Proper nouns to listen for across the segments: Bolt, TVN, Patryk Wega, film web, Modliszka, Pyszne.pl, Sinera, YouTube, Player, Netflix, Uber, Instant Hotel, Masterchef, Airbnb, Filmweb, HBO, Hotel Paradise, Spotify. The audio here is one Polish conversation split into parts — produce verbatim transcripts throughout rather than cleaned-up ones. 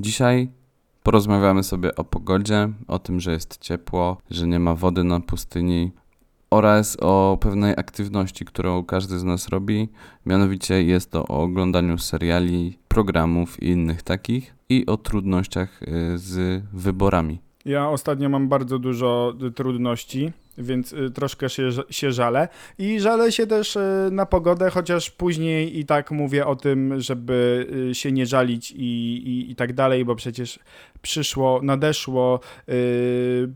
Dzisiaj porozmawiamy sobie o pogodzie, o tym, że jest ciepło, że nie ma wody na pustyni oraz o pewnej aktywności, którą każdy z nas robi. Mianowicie jest to o oglądaniu seriali, programów i innych takich i o trudnościach z wyborami. Ja ostatnio mam bardzo dużo trudności, więc troszkę się, się żalę i żalę się też na pogodę, chociaż później i tak mówię o tym, żeby się nie żalić i, i, i tak dalej, bo przecież przyszło, nadeszło, yy,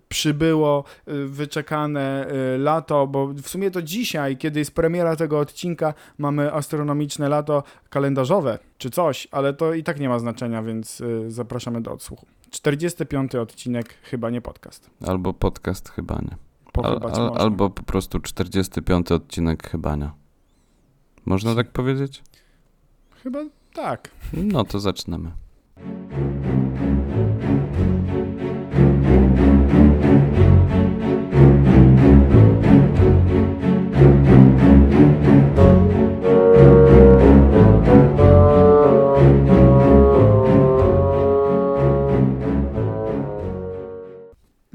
przybyło yy, wyczekane yy, lato, bo w sumie to dzisiaj, kiedy jest premiera tego odcinka, mamy astronomiczne lato kalendarzowe czy coś, ale to i tak nie ma znaczenia, więc yy, zapraszamy do odsłuchu. czterdziesty piąty odcinek, chyba nie podcast. Albo podcast chyba nie. Al, al, albo po prostu czterdziesty piąty odcinek chybania. Można tak powiedzieć? Chyba tak. No to zaczynamy.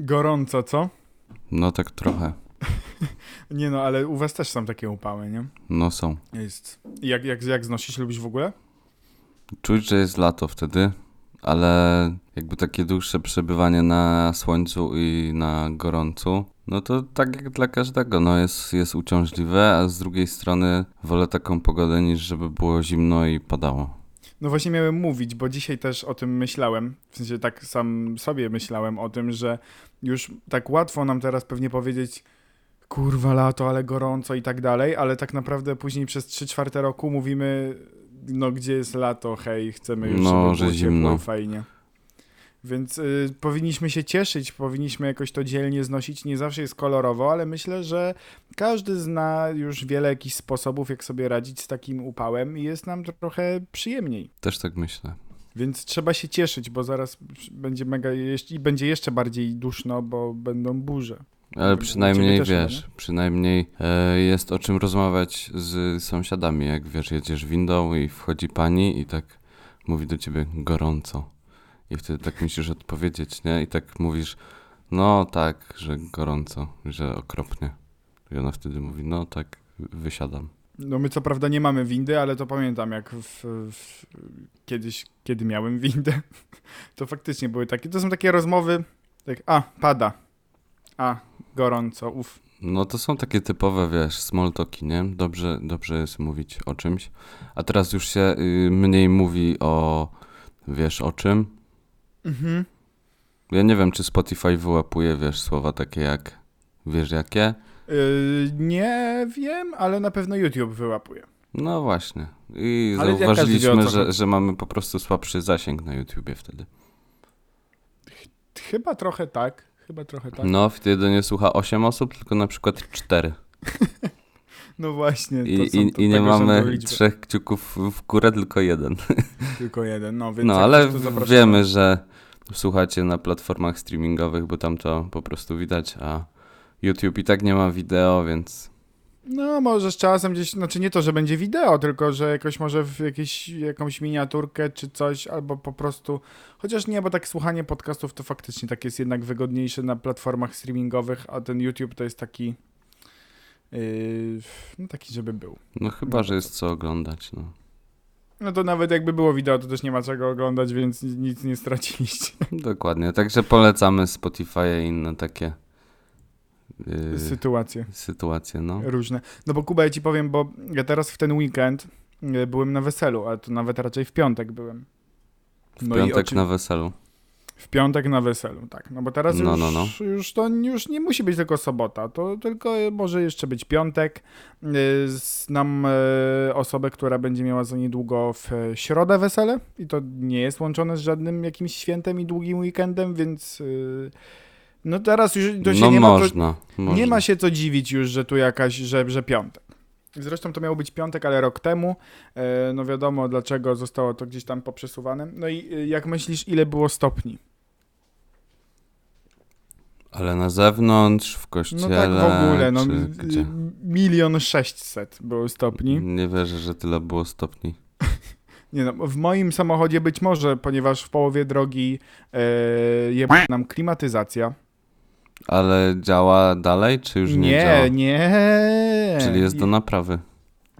Gorąco, co? No tak trochę. Nie no, ale u was też są takie upały, nie? No są. Jest. Jak, jak, jak znosisz? Lubisz w ogóle? Czuć, że jest lato wtedy, ale jakby takie dłuższe przebywanie na słońcu i na gorącu, no to tak jak dla każdego, no jest, jest uciążliwe, a z drugiej strony wolę taką pogodę niż żeby było zimno i padało. No właśnie miałem mówić, bo dzisiaj też o tym myślałem, w sensie tak sam sobie myślałem o tym, że już tak łatwo nam teraz pewnie powiedzieć kurwa lato, ale gorąco i tak dalej, ale tak naprawdę później przez trzy czwarte roku mówimy no gdzie jest lato, hej, chcemy już no, żeby było ciepło i fajnie. Więc y, powinniśmy się cieszyć, powinniśmy jakoś to dzielnie znosić, nie zawsze jest kolorowo, ale myślę, że każdy zna już wiele jakichś sposobów, jak sobie radzić z takim upałem i jest nam trochę przyjemniej. Też tak myślę. Więc trzeba się cieszyć, bo zaraz będzie mega i będzie jeszcze bardziej duszno, bo będą burze. Ale przynajmniej wiesz, chyba, przynajmniej y, jest o czym rozmawiać z sąsiadami, jak wiesz, jedziesz windą i wchodzi pani i tak mówi do ciebie gorąco. I wtedy tak musisz odpowiedzieć, nie? I tak mówisz, no tak, że gorąco, że okropnie. I ona wtedy mówi, no tak, wysiadam. No my co prawda nie mamy windy, ale to pamiętam jak w, w, kiedyś, kiedy miałem windę, to faktycznie były takie, to są takie rozmowy, tak a, pada, a, gorąco, uff. No to są takie typowe, wiesz, small talki, nie? Dobrze, dobrze jest mówić o czymś, a teraz już się y, mniej mówi o, wiesz, o czym? Mhm. Ja nie wiem, czy Spotify wyłapuje, wiesz, słowa takie jak, wiesz jakie? Yy, nie wiem, ale na pewno YouTube wyłapuje. No właśnie. I ale zauważyliśmy, że, że mamy po prostu słabszy zasięg na YouTubie wtedy. Ch- chyba trochę tak, chyba trochę tak. No, wtedy nie słucha osiem osób, tylko na przykład cztery. No właśnie. To I, są, to i, I nie mamy trzech kciuków w górę, tylko jeden. Tylko jeden, no więc. No ale wiemy, że słuchacie na platformach streamingowych, bo tam to po prostu widać, a YouTube i tak nie ma wideo, więc... No może z czasem gdzieś, znaczy nie to, że będzie wideo, tylko że jakoś może w jakieś, jakąś miniaturkę czy coś, albo po prostu, chociaż nie, bo tak słuchanie podcastów to faktycznie tak jest jednak wygodniejsze na platformach streamingowych, a ten YouTube to jest taki... no taki, żeby był. No chyba, że jest co oglądać, no. No to nawet jakby było wideo, to też nie ma czego oglądać, więc nic nie straciliście. Dokładnie, także polecamy Spotify i inne takie yy, sytuacje. Sytuacje, no. Różne. No bo Kuba, ja ci powiem, bo ja teraz w ten weekend byłem na weselu, a to nawet raczej w piątek byłem. W no piątek i oczy... na weselu. W piątek na weselu, tak. No bo teraz no, już, no, no. już to już nie musi być tylko sobota, to tylko może jeszcze być piątek. Znam osobę, która będzie miała za niedługo w środę wesele i to nie jest łączone z żadnym jakimś świętem i długim weekendem, więc no teraz już to się no nie można, ma co, można. Nie ma się co dziwić już, że tu jakaś, że, że piątek. Zresztą to miało być piątek, ale rok temu, no wiadomo dlaczego zostało to gdzieś tam poprzesuwane. No i jak myślisz, ile było stopni? Ale na zewnątrz, w kościele? No tak w ogóle, no milion sześćset było stopni. Nie wierzę, że tyle było stopni. Nie no, w moim samochodzie być może, ponieważ w połowie drogi yy, je nam klimatyzacja. Ale działa dalej, czy już nie, nie działa? Nie, nie. Czyli jest do naprawy.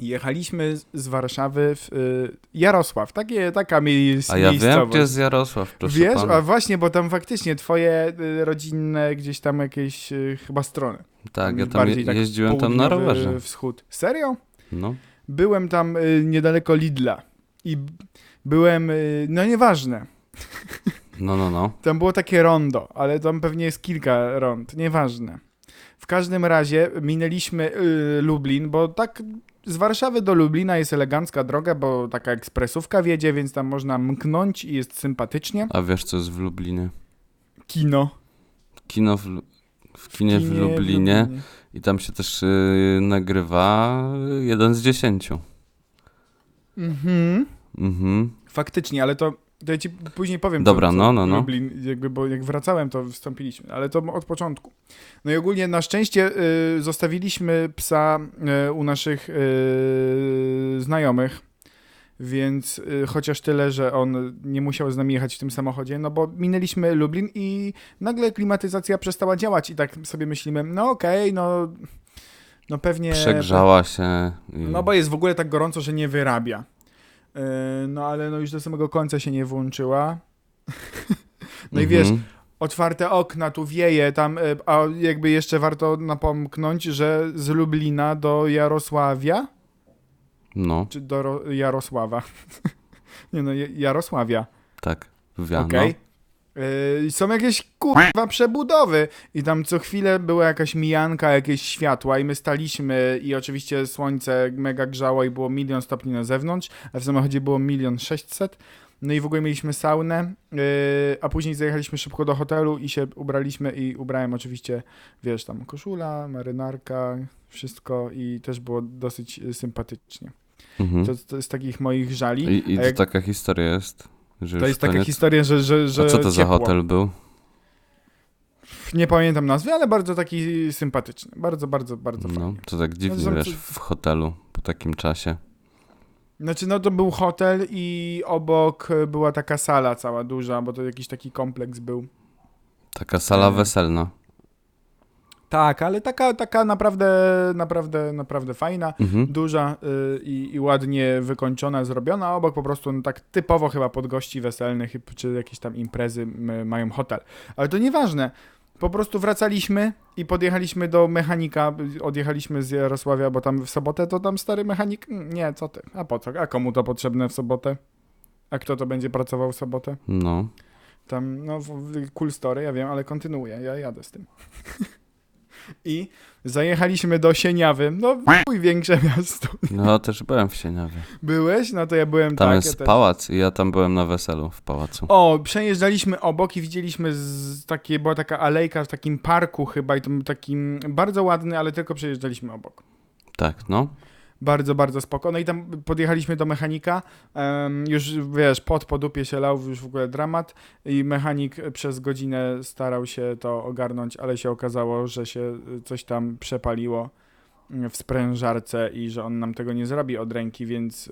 Jechaliśmy z Warszawy w y, Jarosław, takie, taka miejscowość. A ja wiem, gdzie jest Jarosław, proszę Wiesz? Pana. A właśnie, bo tam faktycznie twoje y, rodzinne gdzieś tam jakieś y, chyba strony. Tak, ja tam je, tak jeździłem tam na rowerze. Wschód. Serio? No. Byłem tam y, niedaleko Lidla i byłem, y, no nieważne. No, no, no. Tam było takie rondo, ale tam pewnie jest kilka rond, nieważne. W każdym razie minęliśmy y, Lublin, bo tak... Z Warszawy do Lublina jest elegancka droga, bo taka ekspresówka wiedzie, więc tam można mknąć i jest sympatycznie. A wiesz, co jest w Lublinie? Kino. Kino w, w, kinie, w kinie w Lublinie. Lublinie. I tam się też yy, nagrywa jeden z dziesięciu. Mhm. mhm. Faktycznie, ale to, to ja ci później powiem. Dobra, co, co no, no, no. Lublin, jakby, bo jak wracałem, to wstąpiliśmy, ale to od początku. No i ogólnie na szczęście y, zostawiliśmy psa y, u naszych y, znajomych, więc y, chociaż tyle, że on nie musiał z nami jechać w tym samochodzie, no bo minęliśmy Lublin i nagle klimatyzacja przestała działać i tak sobie myślimy, no okej, okay, no, no pewnie... Przegrzała się. I... No bo jest w ogóle tak gorąco, że nie wyrabia. Y, no ale no już do samego końca się nie włączyła. No i wiesz... Otwarte okna, tu wieje, tam, a jakby jeszcze warto napomknąć, że z Lublina do Jarosławia? No. Czy do Ro- Jarosława? Nie no, Jarosławia. Tak, wiano. Okej. Okay. Są jakieś kurwa przebudowy i tam co chwilę była jakaś mijanka, jakieś światła i my staliśmy i oczywiście słońce mega grzało i było milion stopni na zewnątrz, a w samochodzie było milion sześćset. No i w ogóle mieliśmy saunę, yy, a później zajechaliśmy szybko do hotelu i się ubraliśmy i ubrałem oczywiście, wiesz, tam koszula, marynarka, wszystko i też było dosyć sympatycznie. Mhm. To, to jest takich moich żali. I, i to jak... taka historia jest? Że to jest taka koniec... historia, że, że, że A co to ciepło. Za hotel był? Nie pamiętam nazwy, ale bardzo taki sympatyczny. Bardzo, bardzo, bardzo fajnie. No, to tak dziwnie, no, wiesz, to... w hotelu po takim czasie. Znaczy, no to był hotel i obok była taka sala cała duża, bo to jakiś taki kompleks był. Taka sala weselna. Tak, ale taka, taka naprawdę, naprawdę, naprawdę fajna, mhm. duża y, i ładnie wykończona, zrobiona, a obok po prostu no, tak typowo chyba pod gości weselnych czy jakieś tam imprezy mają hotel. Ale to nieważne. Po prostu wracaliśmy i podjechaliśmy do mechanika, odjechaliśmy z Jarosławia, bo tam w sobotę to tam stary mechanik, nie, co ty, a po co, a komu to potrzebne w sobotę, a kto to będzie pracował w sobotę? No. Tam, no, cool story, ja wiem, ale kontynuuję, ja jadę z tym. I zajechaliśmy do Sieniawy, no chuj większe miasto. No, też byłem w Sieniawie. Byłeś? No to ja byłem tam tak. Tam jest ja pałac i ja tam byłem na weselu w pałacu. O, przejeżdżaliśmy obok i widzieliśmy z takie, była taka alejka w takim parku chyba i to był takim bardzo ładny, ale tylko przejeżdżaliśmy obok. Tak, no. Bardzo, bardzo spoko. No i tam podjechaliśmy do mechanika, um, już wiesz, pot po dupie się lał, już w ogóle dramat i mechanik przez godzinę starał się to ogarnąć, ale się okazało, że się coś tam przepaliło w sprężarce i że on nam tego nie zrobi od ręki, więc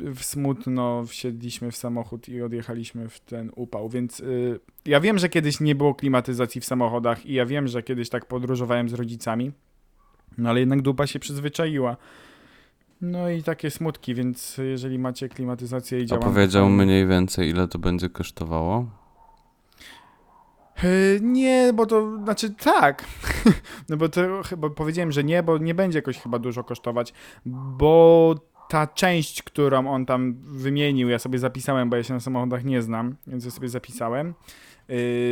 yy, smutno wsiedliśmy w samochód i odjechaliśmy w ten upał, więc yy, ja wiem, że kiedyś nie było klimatyzacji w samochodach i ja wiem, że kiedyś tak podróżowałem z rodzicami. No ale jednak dupa się przyzwyczaiła. No i takie smutki, więc jeżeli macie klimatyzację i działamy... A powiedział mniej więcej, ile to będzie kosztowało? Yy, nie, bo to... Znaczy tak. No bo to chyba powiedziałem, że nie, bo nie będzie jakoś chyba dużo kosztować, bo ta część, którą on tam wymienił, ja sobie zapisałem, bo ja się na samochodach nie znam, więc ja sobie zapisałem.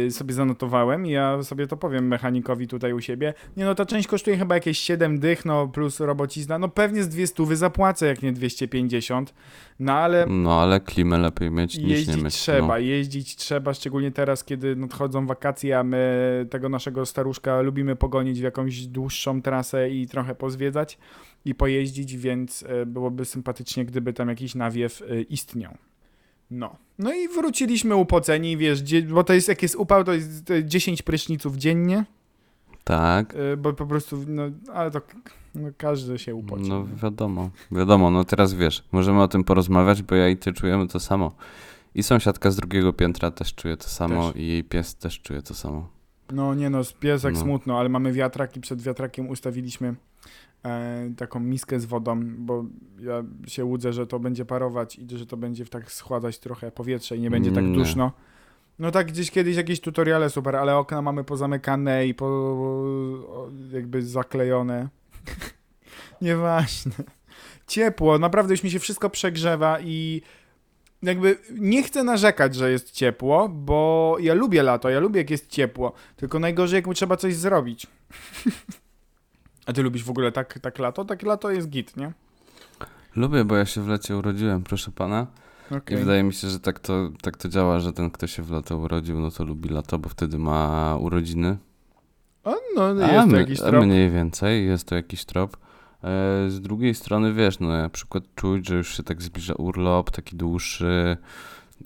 Yy, sobie zanotowałem i ja sobie to powiem mechanikowi tutaj u siebie. Nie no, ta część kosztuje chyba jakieś siedem dych, no plus robocizna, no pewnie z dwieście zapłacę, jak nie dwieście pięćdziesiąt, no ale... No ale klimę lepiej mieć niż nie mieć. Trzeba, no. Jeździć trzeba, szczególnie teraz, kiedy nadchodzą wakacje, a my tego naszego staruszka lubimy pogonić w jakąś dłuższą trasę i trochę pozwiedzać i pojeździć, więc byłoby sympatycznie, gdyby tam jakiś nawiew istniał. No. No i wróciliśmy upoceni, wiesz, bo to jest, jak jest upał, to jest dziesięć pryszniców dziennie. Tak. Bo po prostu, no, ale to no, każdy się upoci. No wiadomo, wiadomo, no teraz wiesz, możemy o tym porozmawiać, bo ja i ty czujemy to samo. I sąsiadka z drugiego piętra też czuje to samo też. I jej pies też czuje to samo. No nie no, piesek no. Smutno, ale mamy wiatrak i przed wiatrakiem ustawiliśmy e, taką miskę z wodą, bo ja się łudzę, że to będzie parować i że to będzie tak schładzać trochę powietrze i nie będzie tak nie. duszno. No tak gdzieś kiedyś jakieś tutoriale super, ale okna mamy pozamykane i po, jakby zaklejone. Nieważne. Ciepło, naprawdę już mi się wszystko przegrzewa i jakby nie chcę narzekać, że jest ciepło, bo ja lubię lato, ja lubię jak jest ciepło, tylko najgorzej jak mu trzeba coś zrobić. A ty lubisz w ogóle tak, tak lato? Tak lato jest git, nie? Lubię, bo ja się w lecie urodziłem, proszę pana. Okay. I wydaje mi się, że tak to, tak to działa, że ten, kto się w lato urodził, no to lubi lato, bo wtedy ma urodziny. A no, jest a, to jakiś trop. Mniej więcej, jest to jakiś trop. Z drugiej strony, wiesz, no na przykład czuć, że już się tak zbliża urlop, taki dłuższy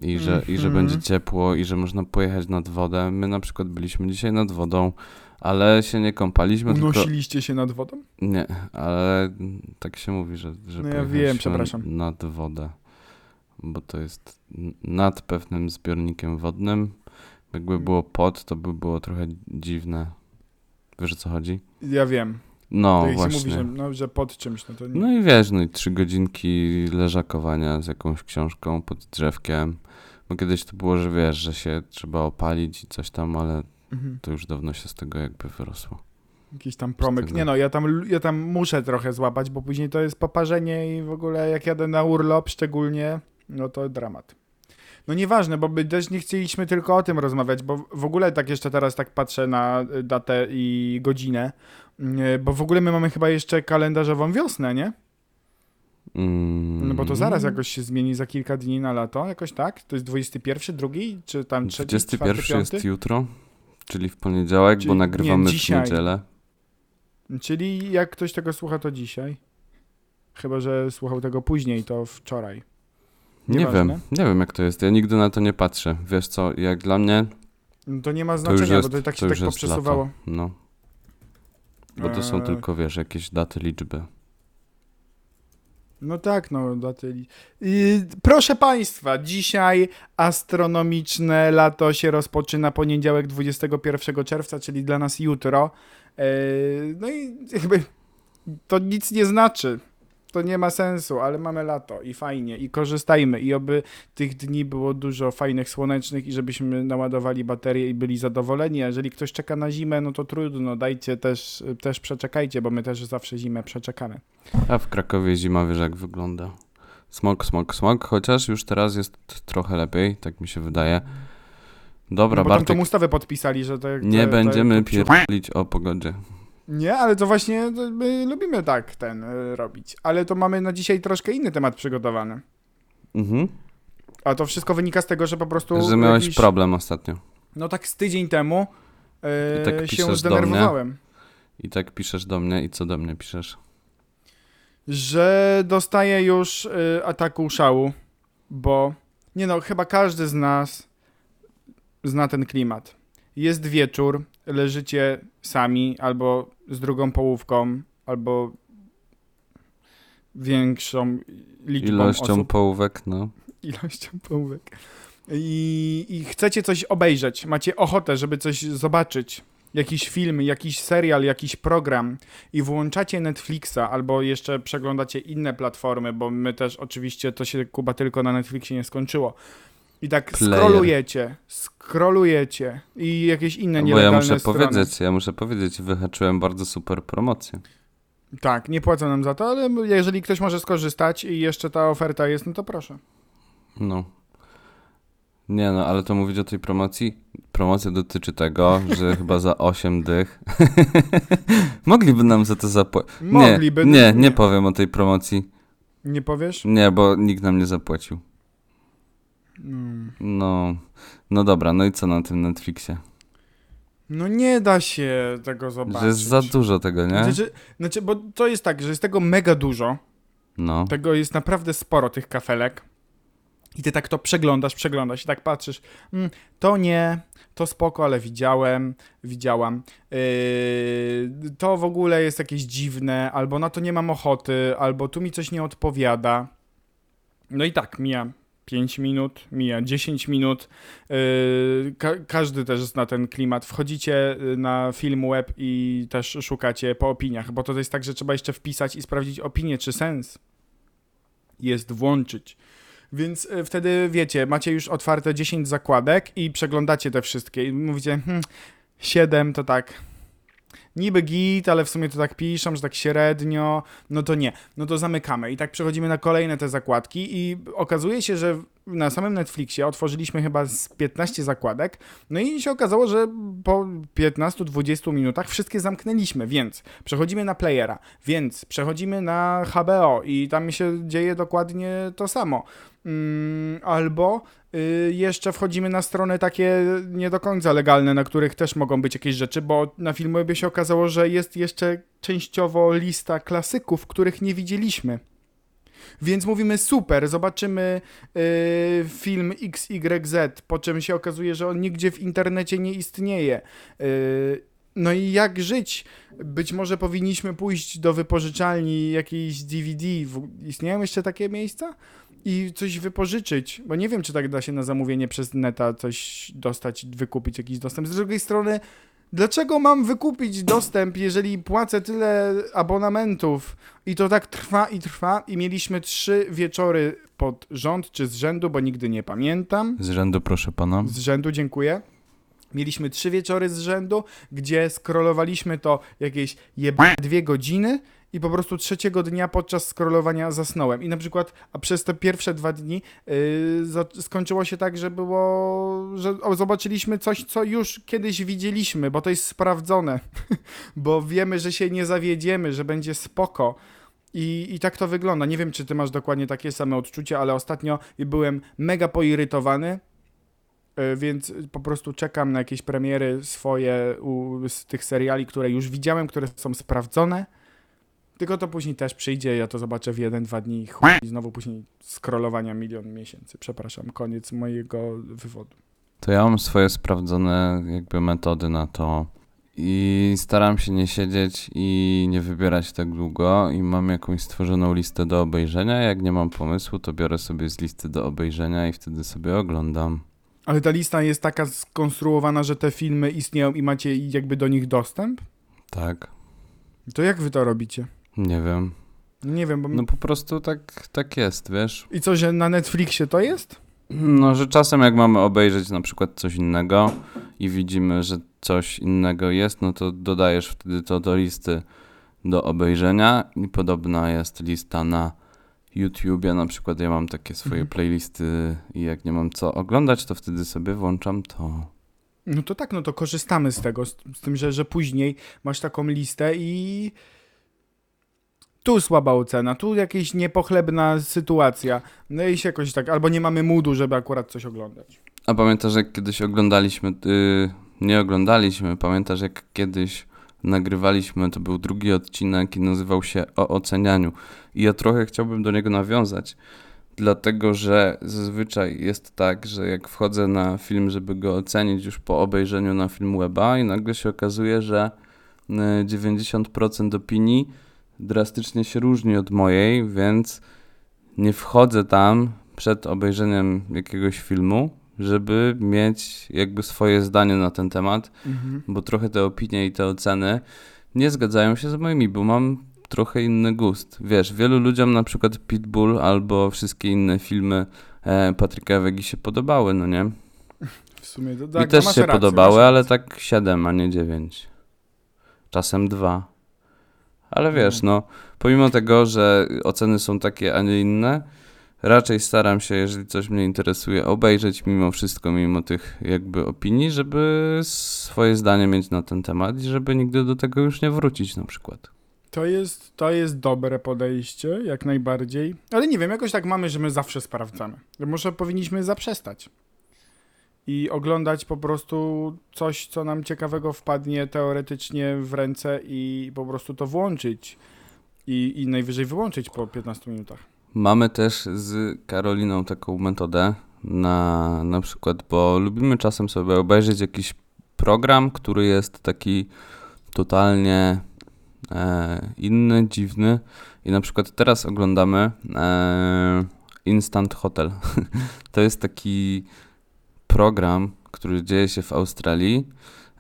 i że, mm-hmm. i że będzie ciepło i że można pojechać nad wodę. My na przykład byliśmy dzisiaj nad wodą, ale się nie kąpaliśmy. Unosiliście tylko... się nad wodą? Nie, ale tak się mówi, że, że no ja wiem, przepraszam. Nad wodę, bo to jest nad pewnym zbiornikiem wodnym. Jakby było pod, to by było trochę dziwne. Wiesz, o co chodzi? Ja wiem. No to właśnie. Mówi, że, no, że pod czymś. No, to nie... no i wiesz, no i trzy godzinki leżakowania z jakąś książką pod drzewkiem. Bo kiedyś to było, że wiesz, że się trzeba opalić i coś tam, ale mhm. to już dawno się z tego jakby wyrosło. Jakiś tam promyk. Tego... Nie no, ja tam, ja tam muszę trochę złapać, bo później to jest poparzenie i w ogóle jak jadę na urlop szczególnie, no to dramat. No nieważne, bo my też nie chcieliśmy tylko o tym rozmawiać, bo w ogóle tak jeszcze teraz tak patrzę na datę i godzinę, bo w ogóle my mamy chyba jeszcze kalendarzową wiosnę, nie? No bo to zaraz jakoś się zmieni za kilka dni na lato, jakoś tak? To jest dwudziesty pierwszy, drugi, czy tam trzeci, dwudziesty pierwszy jest jutro, czyli w poniedziałek, czyli, bo nagrywamy nie, w niedzielę. Czyli jak ktoś tego słucha, to dzisiaj. Chyba że słuchał tego później, to wczoraj. Nie, nie wiem, nie wiem jak to jest. Ja nigdy na to nie patrzę. Wiesz co, jak dla mnie... No to nie ma znaczenia, to jest, bo to tak się to tak poprzesuwało. Lato. No. Bo to eee. są tylko, wiesz, jakieś daty, liczby. No tak, no daty... Yy, proszę Państwa, dzisiaj astronomiczne lato się rozpoczyna poniedziałek dwudziestego pierwszego czerwca, czyli dla nas jutro. Yy, no i jakby to nic nie znaczy. To nie ma sensu, ale mamy lato i fajnie i korzystajmy i oby tych dni było dużo fajnych, słonecznych i żebyśmy naładowali baterie i byli zadowoleni, a jeżeli ktoś czeka na zimę, no to trudno, dajcie też, też przeczekajcie, bo my też zawsze zimę przeczekamy. A w Krakowie zima, wiesz jak wygląda. Smog, smog, smog, chociaż już teraz jest trochę lepiej, tak mi się wydaje. Dobra, no bo Bartek... tam tą ustawę podpisali, że... To, to, nie to, to, będziemy to... pierdolić o pogodzie. Nie, ale to właśnie my lubimy tak ten y, robić. Ale to mamy na dzisiaj troszkę inny temat przygotowany. Mhm. A to wszystko wynika z tego, że po prostu... Że miałeś jakiś... problem ostatnio. No tak z tydzień temu y, tak się zdenerwowałem. I tak piszesz do mnie i co do mnie piszesz? Że dostaję już y, ataku szału, bo... Nie no, chyba każdy z nas zna ten klimat. Jest wieczór, leżycie sami albo z drugą połówką, albo większą liczbą ilością osób. Połówek, no. Ilością połówek. I, I chcecie coś obejrzeć, macie ochotę, żeby coś zobaczyć, jakiś film, jakiś serial, jakiś program i włączacie Netflixa albo jeszcze przeglądacie inne platformy, bo my też oczywiście to się Kuba tylko na Netflixie nie skończyło. I tak Player. Scrollujecie, scrollujecie i jakieś inne no, nielegalne strony. Bo ja muszę powiedzieć, ja muszę powiedzieć, wyhaczyłem bardzo super promocję. Tak, nie płacą nam za to, ale jeżeli ktoś może skorzystać i jeszcze ta oferta jest, no to proszę. No. Nie no, ale to mówić o tej promocji, promocja dotyczy tego, że chyba za osiem dych mogliby nam za to zapłacić. Mogliby. Nie, nie, nie powiem o tej promocji. Nie powiesz? Nie, bo nikt nam nie zapłacił. No, no dobra, no i co na tym Netflixie? No nie da się tego zobaczyć. Że jest za dużo tego, nie? Znaczy, znaczy, bo to jest tak, że jest tego mega dużo. No. Tego jest naprawdę sporo, tych kafelek. I ty tak to przeglądasz, przeglądasz i tak patrzysz, mm, to nie, to spoko, ale widziałem, widziałam, yy, to w ogóle jest jakieś dziwne, albo na to nie mam ochoty, albo tu mi coś nie odpowiada. No i tak, mija pięć minut, mija dziesięć minut, yy, ka- każdy też jest na ten klimat. Wchodzicie na film web i też szukacie po opiniach, bo to jest tak, że trzeba jeszcze wpisać i sprawdzić opinię, czy sens jest włączyć. Więc wtedy wiecie, macie już otwarte dziesięć zakładek i przeglądacie te wszystkie i mówicie, hmm, siedem to tak niby git, ale w sumie to tak piszą, że tak średnio, no to nie, no to zamykamy i tak przechodzimy na kolejne te zakładki i okazuje się, że na samym Netflixie otworzyliśmy chyba z piętnaście zakładek, no i się okazało, że po piętnastu do dwudziestu minutach wszystkie zamknęliśmy, więc przechodzimy na Playera, więc przechodzimy na H B O i tam się dzieje dokładnie to samo. Mm, albo y, jeszcze wchodzimy na strony takie nie do końca legalne, na których też mogą być jakieś rzeczy, bo na Filmwebie się okazało, że jest jeszcze częściowo lista klasyków, których nie widzieliśmy. Więc mówimy super, zobaczymy y, film X Y Z, po czym się okazuje, że on nigdzie w internecie nie istnieje. Y, no i jak żyć? Być może powinniśmy pójść do wypożyczalni jakiejś D V D. Istnieją jeszcze takie miejsca? I coś wypożyczyć, bo nie wiem, czy tak da się na zamówienie przez neta coś dostać, wykupić jakiś dostęp. Z drugiej strony, dlaczego mam wykupić dostęp, jeżeli płacę tyle abonamentów i to tak trwa i trwa i mieliśmy trzy wieczory pod rząd czy z rzędu, bo nigdy nie pamiętam. Z rzędu, proszę pana. Z rzędu, dziękuję. Mieliśmy trzy wieczory z rzędu, gdzie scrollowaliśmy to jakieś jeba dwie godziny i po prostu trzeciego dnia podczas scrollowania zasnąłem. I na przykład a przez te pierwsze dwa dni yy, za, skończyło się tak, że było, że o, zobaczyliśmy coś, co już kiedyś widzieliśmy, bo to jest sprawdzone, bo wiemy, że się nie zawiedziemy, że będzie spoko. I, I tak to wygląda. Nie wiem, czy ty masz dokładnie takie same odczucie, ale ostatnio byłem mega poirytowany, więc po prostu czekam na jakieś premiery swoje u, z tych seriali, które już widziałem, które są sprawdzone, tylko to później też przyjdzie, ja to zobaczę w jeden, dwa dni chuj, i znowu później scrollowania milion miesięcy. Przepraszam, koniec mojego wywodu. To ja mam swoje sprawdzone jakby metody na to i staram się nie siedzieć i nie wybierać tak długo i mam jakąś stworzoną listę do obejrzenia. Jak nie mam pomysłu, to biorę sobie z listy do obejrzenia i wtedy sobie oglądam. Ale ta lista jest taka skonstruowana, że te filmy istnieją i macie jakby do nich dostęp? Tak. To jak wy to robicie? Nie wiem. Nie wiem, bo... No po prostu tak, tak jest, wiesz. I co, że na Netflixie to jest? No, że czasem jak mamy obejrzeć na przykład coś innego i widzimy, że coś innego jest, no to dodajesz wtedy to do listy do obejrzenia i podobna jest lista na YouTubie. Na przykład ja mam takie swoje playlisty i jak nie mam co oglądać, to wtedy sobie włączam to. No to tak, no to korzystamy z tego, z, z tym, że, że później masz taką listę i tu słaba ocena, tu jakaś niepochlebna sytuacja, no i się jakoś tak, albo nie mamy moodu, żeby akurat coś oglądać. A pamiętasz, jak kiedyś oglądaliśmy, yy, nie oglądaliśmy, pamiętasz, jak kiedyś nagrywaliśmy, to był drugi odcinek i nazywał się O ocenianiu i ja trochę chciałbym do niego nawiązać. Dlatego, że zazwyczaj jest tak, że jak wchodzę na film, żeby go ocenić już po obejrzeniu na film weba i nagle się okazuje, że dziewięćdziesiąt procent opinii drastycznie się różni od mojej, więc nie wchodzę tam przed obejrzeniem jakiegoś filmu, żeby mieć jakby swoje zdanie na ten temat, mhm. bo trochę te opinie i te oceny nie zgadzają się z moimi, bo mam trochę inny gust. Wiesz, wielu ludziom na przykład Pitbull albo wszystkie inne filmy e, Patryka Wegi się podobały, no nie? W sumie to tak. I też się rację, podobały, ale tak siedem, a nie dziewięć. Czasem dwa. Ale wiesz, no, pomimo tego, że oceny są takie, a nie inne, raczej staram się, jeżeli coś mnie interesuje, obejrzeć mimo wszystko, mimo tych jakby opinii, żeby swoje zdanie mieć na ten temat i żeby nigdy do tego już nie wrócić na przykład. To jest, to jest dobre podejście, jak najbardziej. Ale nie wiem, jakoś tak mamy, że my zawsze sprawdzamy. Może powinniśmy zaprzestać i oglądać po prostu coś, co nam ciekawego wpadnie teoretycznie w ręce i po prostu to włączyć i, i najwyżej wyłączyć po piętnastu minutach. Mamy też z Karoliną taką metodę, na, na przykład, bo lubimy czasem sobie obejrzeć jakiś program, który jest taki totalnie e, inny, dziwny i na przykład teraz oglądamy e, Instant Hotel. To jest taki program, który dzieje się w Australii.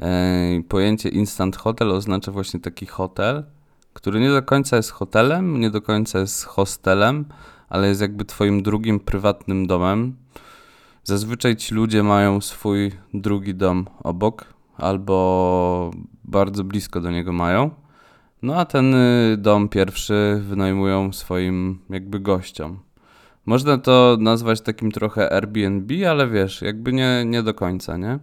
E, pojęcie Instant Hotel oznacza właśnie taki hotel, który nie do końca jest hotelem, nie do końca jest hostelem, ale jest jakby twoim drugim prywatnym domem. Zazwyczaj ci ludzie mają swój drugi dom obok albo bardzo blisko do niego mają. No a ten dom pierwszy wynajmują swoim jakby gościom. Można to nazwać takim trochę Airbnb, ale wiesz, jakby nie, nie do końca, nie?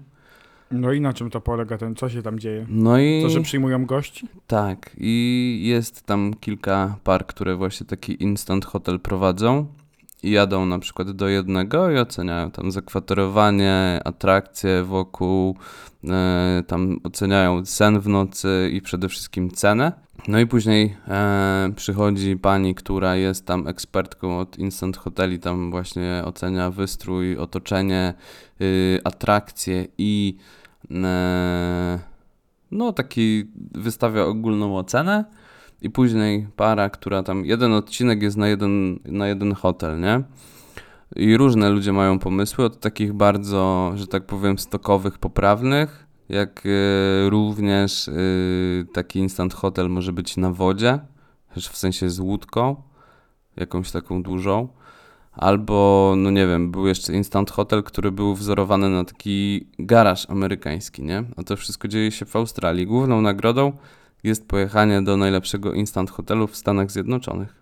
No i na czym to polega, ten, co się tam dzieje? No i... To, że przyjmują gości? Tak. I jest tam kilka par, które właśnie taki instant hotel prowadzą. I jadą na przykład do jednego i oceniają tam zakwaterowanie, atrakcje wokół, yy, tam oceniają sen w nocy i przede wszystkim cenę. No i później yy, przychodzi pani, która jest tam ekspertką od Instant Hoteli, tam właśnie ocenia wystrój, otoczenie, yy, atrakcje i yy, no taki wystawia ogólną ocenę. I później para, która tam... Jeden odcinek jest na jeden, na jeden hotel, nie? I różne ludzie mają pomysły, od takich bardzo, że tak powiem, stokowych, poprawnych, jak y, również y, taki instant hotel może być na wodzie, w sensie z łódką, jakąś taką dużą. Albo, no nie wiem, był jeszcze instant hotel, który był wzorowany na taki garaż amerykański, nie? A to wszystko dzieje się w Australii. Główną nagrodą jest pojechanie do najlepszego instant hotelu w Stanach Zjednoczonych.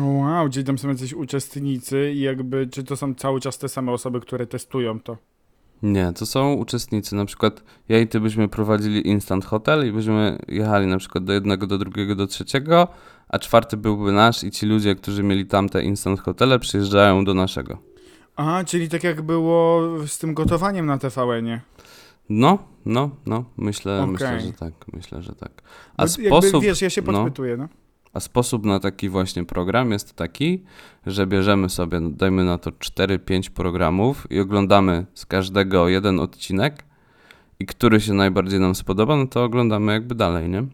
Wow, gdzie tam są jacyś uczestnicy i jakby, czy to są cały czas te same osoby, które testują to? Nie, to są uczestnicy. Na przykład ja i ty byśmy prowadzili instant hotel i byśmy jechali na przykład do jednego, do drugiego, do trzeciego, a czwarty byłby nasz i ci ludzie, którzy mieli tamte instant hotele, przyjeżdżają do naszego. Aha, czyli tak jak było z tym gotowaniem na T V N-ie. No, no, no, myślę, okay. myślę, że tak, myślę, że tak. A jakby, sposób, wiesz, ja się podpytuję, no, no. A sposób na taki właśnie program jest taki, że bierzemy sobie, dajmy na to cztery pięć programów i oglądamy z każdego jeden odcinek i który się najbardziej nam spodoba, no to oglądamy jakby dalej, nie?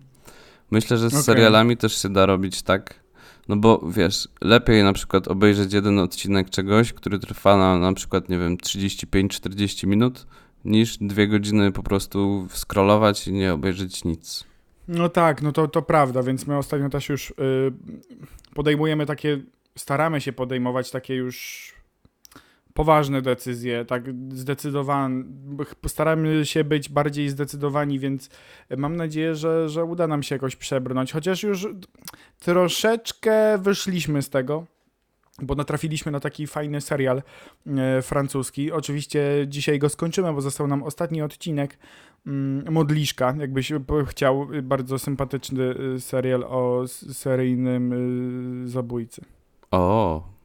Myślę, że z okay. serialami też się da robić tak, no bo wiesz, lepiej na przykład obejrzeć jeden odcinek czegoś, który trwa na, na przykład, nie wiem, trzydzieści pięć czterdzieści minut, niż dwie godziny po prostu scrollować i nie obejrzeć nic. No tak, no to, to prawda, więc my ostatnio też już yy, podejmujemy takie, staramy się podejmować takie już poważne decyzje, tak zdecydowane, staramy się być bardziej zdecydowani, więc mam nadzieję, że, że uda nam się jakoś przebrnąć, chociaż już troszeczkę wyszliśmy z tego. Bo natrafiliśmy na taki fajny serial e, francuski. Oczywiście dzisiaj go skończymy, bo został nam ostatni odcinek mm, Modliszka, jakbyś chciał, bardzo sympatyczny serial o seryjnym y, zabójcy. O.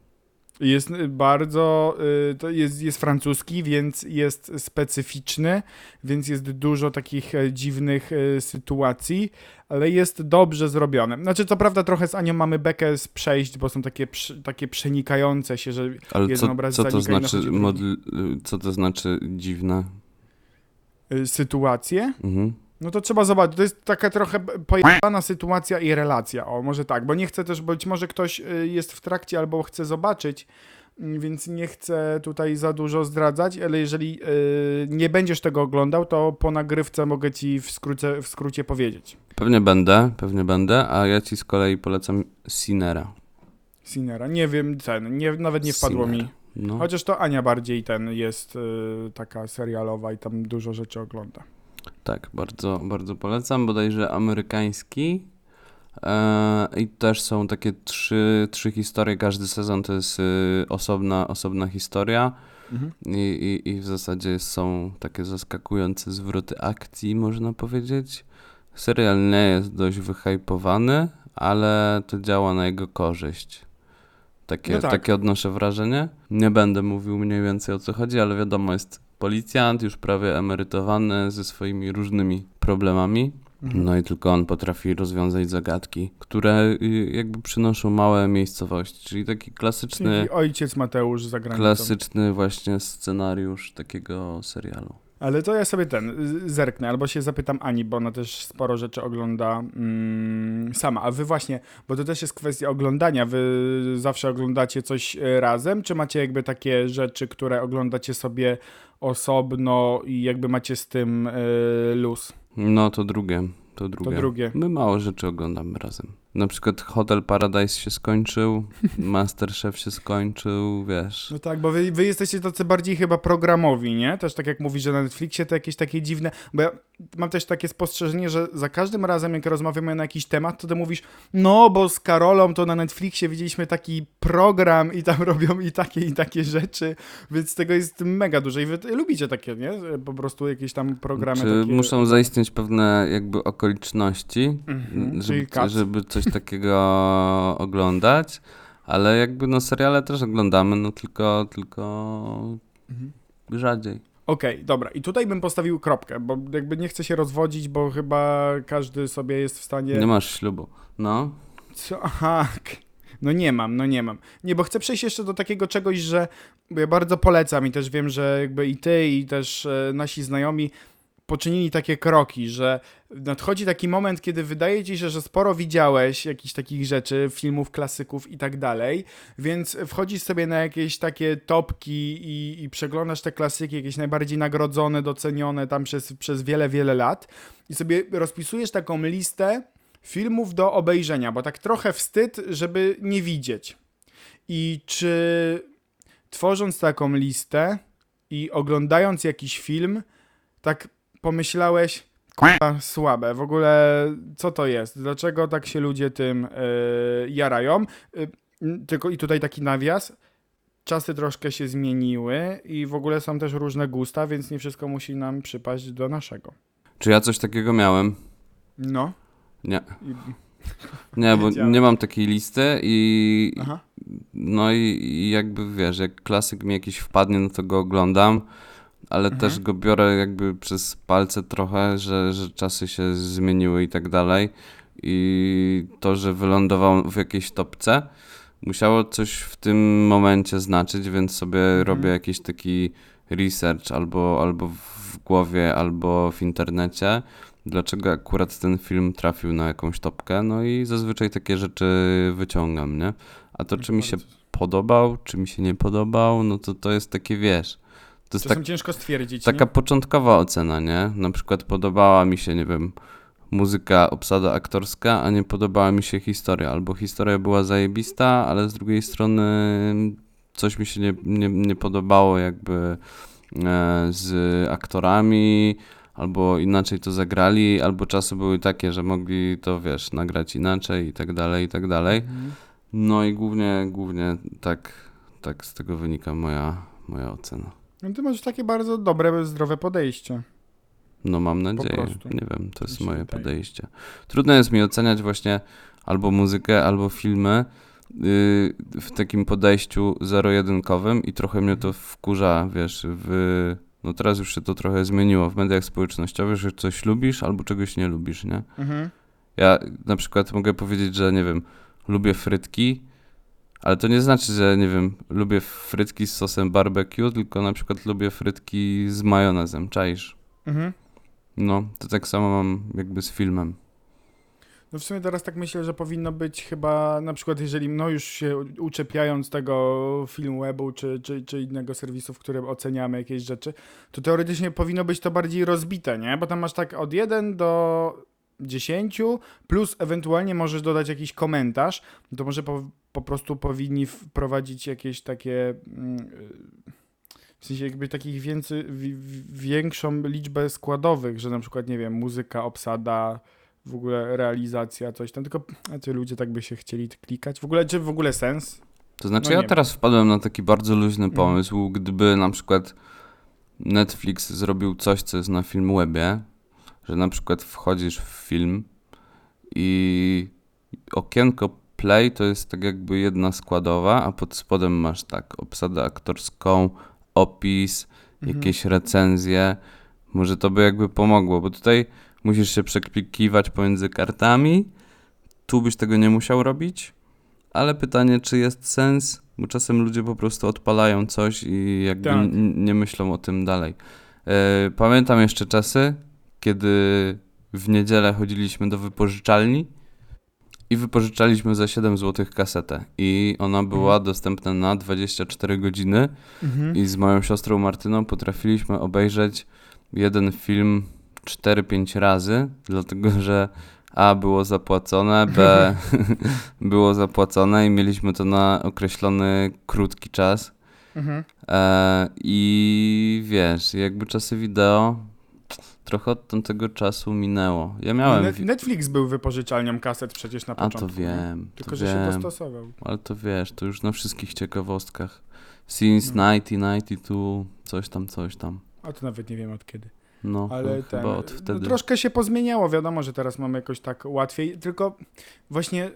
Jest bardzo, y, to jest, jest francuski, więc jest specyficzny, więc jest dużo takich dziwnych y, sytuacji, ale jest dobrze zrobione. Znaczy, co prawda trochę z Anią mamy bekę z przejść, bo są takie, takie przenikające się, że ale jeden co, obraz co to znaczy modl- Co to znaczy dziwne? Y, sytuacje? Mhm. No to trzeba zobaczyć, to jest taka trochę pojebana sytuacja i relacja, o może tak, bo nie chcę też, być może ktoś jest w trakcie albo chce zobaczyć, więc nie chcę tutaj za dużo zdradzać, ale jeżeli yy, nie będziesz tego oglądał, to po nagrywce mogę ci w skrócie, w skrócie powiedzieć. Pewnie będę, pewnie będę, a ja ci z kolei polecam Sinera. Sinera, nie wiem, ten, nie, nawet nie wpadło Sinera. mi. No. Chociaż to Ania bardziej ten jest yy, taka serialowa i tam dużo rzeczy ogląda. Tak, bardzo, bardzo polecam, bodajże amerykański yy, i też są takie trzy, trzy historie, każdy sezon to jest yy, osobna, osobna historia mhm. I, i, i w zasadzie są takie zaskakujące zwroty akcji, można powiedzieć. Serial nie jest dość wyhypowany, ale to działa na jego korzyść. Takie, no tak. takie odnoszę wrażenie. Nie będę mówił mniej więcej o co chodzi, ale wiadomo jest policjant, już prawie emerytowany, ze swoimi różnymi problemami. Mhm. No i tylko on potrafi rozwiązać zagadki, które jakby przynoszą małe miejscowości, czyli taki klasyczny... Czyli ojciec Mateusz za granicą. Klasyczny właśnie scenariusz takiego serialu. Ale to ja sobie ten zerknę, albo się zapytam Ani, bo ona też sporo rzeczy ogląda mm, sama. A wy właśnie, bo to też jest kwestia oglądania. Wy zawsze oglądacie coś razem, czy macie jakby takie rzeczy, które oglądacie sobie osobno i jakby macie z tym y, luz? No to drugie, to drugie. To drugie. My mało rzeczy oglądamy razem. Na przykład Hotel Paradise się skończył, Masterchef się skończył, wiesz. No tak, bo wy, wy jesteście tacy bardziej chyba programowi, nie? Też tak jak mówisz, że na Netflixie to jakieś takie dziwne... Bo ja mam też takie spostrzeżenie, że za każdym razem, jak rozmawiamy na jakiś temat, to ty mówisz, no bo z Karolą to na Netflixie widzieliśmy taki program i tam robią i takie, i takie rzeczy, więc tego jest mega dużo. I wy lubicie takie, nie? Po prostu jakieś tam programy. Czy takie... Muszą zaistnieć pewne jakby okoliczności, mhm, żeby, żeby coś takiego oglądać, ale jakby no seriale też oglądamy, no tylko, tylko mhm. rzadziej. Okej, okay, dobra. I tutaj bym postawił kropkę, bo jakby nie chcę się rozwodzić, bo chyba każdy sobie jest w stanie... Nie masz ślubu, no. Co? Aha. No nie mam, no nie mam. Nie, bo chcę przejść jeszcze do takiego czegoś, że ja bardzo polecam i też wiem, że jakby i ty, i też nasi znajomi poczynili takie kroki, że nadchodzi taki moment, kiedy wydaje ci się, że sporo widziałeś jakichś takich rzeczy, filmów, klasyków i tak dalej, więc wchodzisz sobie na jakieś takie topki i, i przeglądasz te klasyki, jakieś najbardziej nagrodzone, docenione tam przez, przez wiele, wiele lat i sobie rozpisujesz taką listę filmów do obejrzenia, bo tak trochę wstyd, żeby nie widzieć. I czy tworząc taką listę i oglądając jakiś film, tak pomyślałeś, k***a, słabe, w ogóle co to jest, dlaczego tak się ludzie tym yy, jarają, yy, tylko i tutaj taki nawias, czasy troszkę się zmieniły i w ogóle są też różne gusta, więc nie wszystko musi nam przypaść do naszego. Czy ja coś takiego miałem? No. Nie. I... Nie, bo nie mam takiej listy i Aha. no i, i jakby wiesz, jak klasyk mi jakiś wpadnie, no to go oglądam. Ale mhm. też go biorę jakby przez palce trochę, że, że czasy się zmieniły i tak dalej. I to, że wylądował w jakiejś topce, musiało coś w tym momencie znaczyć, więc sobie mhm. robię jakiś taki research albo, albo w głowie, albo w internecie, dlaczego akurat ten film trafił na jakąś topkę. No i zazwyczaj takie rzeczy wyciągam, nie? A to, czy mi się podobał, czy mi się nie podobał, no to to jest takie, wiesz... To jest Czasem tak, ciężko stwierdzić. Taka nie? początkowa ocena, nie? Na przykład podobała mi się, nie wiem, muzyka, obsada aktorska, a nie podobała mi się historia. Albo historia była zajebista, ale z drugiej strony coś mi się nie, nie, nie podobało jakby e, z aktorami, albo inaczej to zagrali, albo czasy były takie, że mogli to, wiesz, nagrać inaczej i tak dalej, i tak dalej. No i głównie, głównie tak, tak z tego wynika moja, moja ocena. No ty masz takie bardzo dobre, zdrowe podejście. No mam nadzieję. Nie wiem, to jest moje podejście. Trudno jest mi oceniać właśnie albo muzykę, albo filmy yy, w takim podejściu zero-jedynkowym i trochę mnie to wkurza, wiesz, w... No teraz już się to trochę zmieniło w mediach społecznościowych, że coś lubisz albo czegoś nie lubisz, nie? Mhm. Ja na przykład mogę powiedzieć, że nie wiem, lubię frytki, ale to nie znaczy, że nie wiem, lubię frytki z sosem barbecue, tylko na przykład lubię frytki z majonezem, czaisz? Mhm. No, to tak samo mam jakby z filmem. No w sumie teraz tak myślę, że powinno być chyba na przykład, jeżeli no już się uczepiając tego film webu czy, czy, czy innego serwisu, w którym oceniamy jakieś rzeczy, to teoretycznie powinno być to bardziej rozbite, nie? Bo tam masz tak od jeden do... dziesięciu, plus ewentualnie możesz dodać jakiś komentarz, to może po, po prostu powinni wprowadzić jakieś takie, w sensie jakby takich więcej, większą liczbę składowych, że na przykład, nie wiem, muzyka, obsada, w ogóle realizacja, coś tam, tylko ci ludzie tak by się chcieli klikać, w ogóle, czy w ogóle sens? To znaczy no ja teraz wiem. Wpadłem na taki bardzo luźny pomysł, mm. gdyby na przykład Netflix zrobił coś, co jest na film webie, że na przykład wchodzisz w film i okienko play to jest tak jakby jedna składowa, a pod spodem masz tak obsadę aktorską, opis, mhm. jakieś recenzje. Może to by jakby pomogło, bo tutaj musisz się przeklikiwać pomiędzy kartami. Tu byś tego nie musiał robić, ale pytanie, czy jest sens, bo czasem ludzie po prostu odpalają coś i jakby tak. n- nie myślą o tym dalej. Yy, pamiętam jeszcze czasy, kiedy w niedzielę chodziliśmy do wypożyczalni i wypożyczaliśmy za siedem złotych kasetę i ona była mhm. dostępna na dwadzieścia cztery godziny mhm. i z moją siostrą Martyną potrafiliśmy obejrzeć jeden film cztery pięć razy, dlatego że A było zapłacone, B było zapłacone i mieliśmy to na określony krótki czas. Mhm. E, I wiesz, jakby czasy wideo trochę od tamtego czasu minęło. Ja miałem... Net- Netflix był wypożyczalnią kaset przecież na początku. A to wiem. Tylko, to że wiem. się dostosował. Ale to wiesz, to już na wszystkich ciekawostkach. Since no. tysiąc dziewięćset dziewięćdziesiąty drugi, coś tam, coś tam. A to nawet nie wiem od kiedy. No, ale ten, chyba od wtedy. No, troszkę się pozmieniało, wiadomo, że teraz mamy jakoś tak łatwiej, tylko właśnie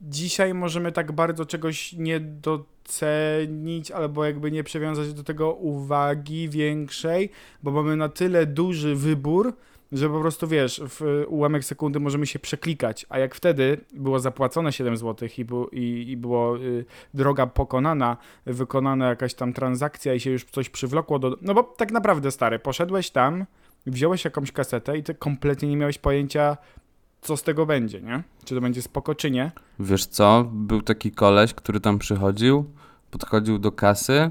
dzisiaj możemy tak bardzo czegoś nie docenić albo jakby nie przywiązać do tego uwagi większej, bo mamy na tyle duży wybór, że po prostu wiesz, w ułamek sekundy możemy się przeklikać, a jak wtedy było zapłacone siedem złotych i, bu, i, i było y, droga pokonana, wykonana jakaś tam transakcja i się już coś przywlokło do... No bo tak naprawdę, stary, poszedłeś tam, wziąłeś jakąś kasetę i ty kompletnie nie miałeś pojęcia, co z tego będzie, nie? Czy to będzie spoko, czy nie? Wiesz co, był taki koleś, który tam przychodził, podchodził do kasy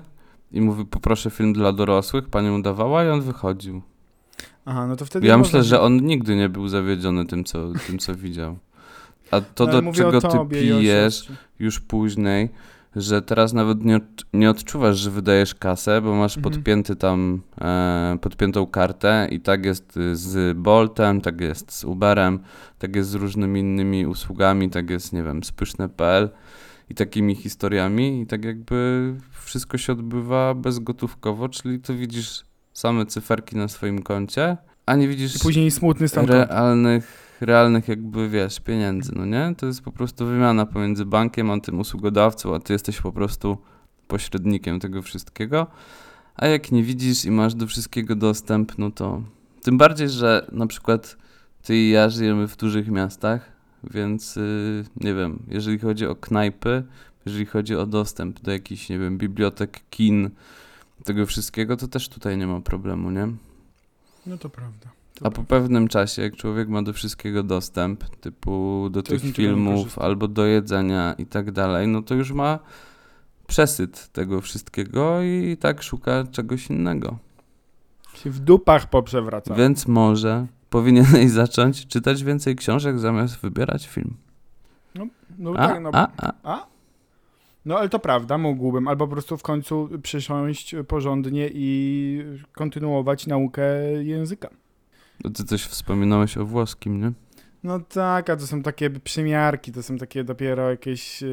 i mówił, poproszę film dla dorosłych, pani mu dawała i on wychodził. Aha, no to wtedy ja myślę, że on nigdy nie był zawiedziony tym, co, tym, co widział. A to, no, do czego tobie, ty pijesz już później, że teraz nawet nie, nie odczuwasz, że wydajesz kasę, bo masz mhm. podpięty tam, e, podpiętą kartę i tak jest z Boltem, tak jest z Uberem, tak jest z różnymi innymi usługami, tak jest, nie wiem, z pyszne kropka pe el i takimi historiami i tak jakby wszystko się odbywa bezgotówkowo, czyli ty widzisz same cyferki na swoim koncie, a nie widzisz I później smutny stan realnych, realnych jakby, wiesz, pieniędzy, no nie? To jest po prostu wymiana pomiędzy bankiem a tym usługodawcą, a ty jesteś po prostu pośrednikiem tego wszystkiego, a jak nie widzisz i masz do wszystkiego dostęp, no to tym bardziej, że na przykład ty i ja żyjemy w dużych miastach, więc yy, nie wiem, jeżeli chodzi o knajpy, jeżeli chodzi o dostęp do jakichś, nie wiem, bibliotek, kin, tego wszystkiego, to też tutaj nie ma problemu, nie? No to prawda. To A po prawda. pewnym czasie, jak człowiek ma do wszystkiego dostęp, typu do to tych filmów albo do jedzenia i tak dalej, no to już ma przesyt tego wszystkiego i tak szuka czegoś innego. Się w dupach poprzewraca. Więc może powinieneś zacząć czytać więcej książek zamiast wybierać film. No, no a, tak, no. A, a. a? No ale to prawda, mógłbym, albo po prostu w końcu przysiąść porządnie i kontynuować naukę języka. No ty coś wspominałeś o włoskim, nie? No tak, a to są takie przymiarki, to są takie dopiero jakieś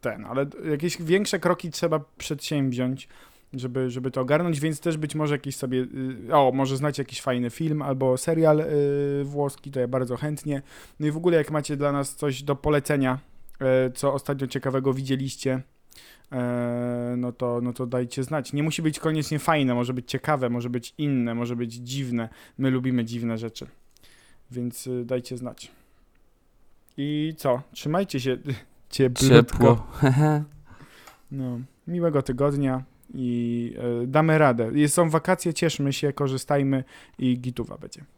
ten, ale jakieś większe kroki trzeba przedsięwziąć, żeby, żeby to ogarnąć, więc też być może jakiś sobie, o, może znacie jakiś fajny film albo serial y, włoski, to ja bardzo chętnie. No i w ogóle jak macie dla nas coś do polecenia, y, co ostatnio ciekawego widzieliście, no to, no to dajcie znać. Nie musi być koniecznie fajne, może być ciekawe, może być inne, może być dziwne. My lubimy dziwne rzeczy, więc dajcie znać. I co? Trzymajcie się cieplutko. Ciepło. No, miłego tygodnia i damy radę. Są wakacje, cieszmy się, korzystajmy i gituwa będzie.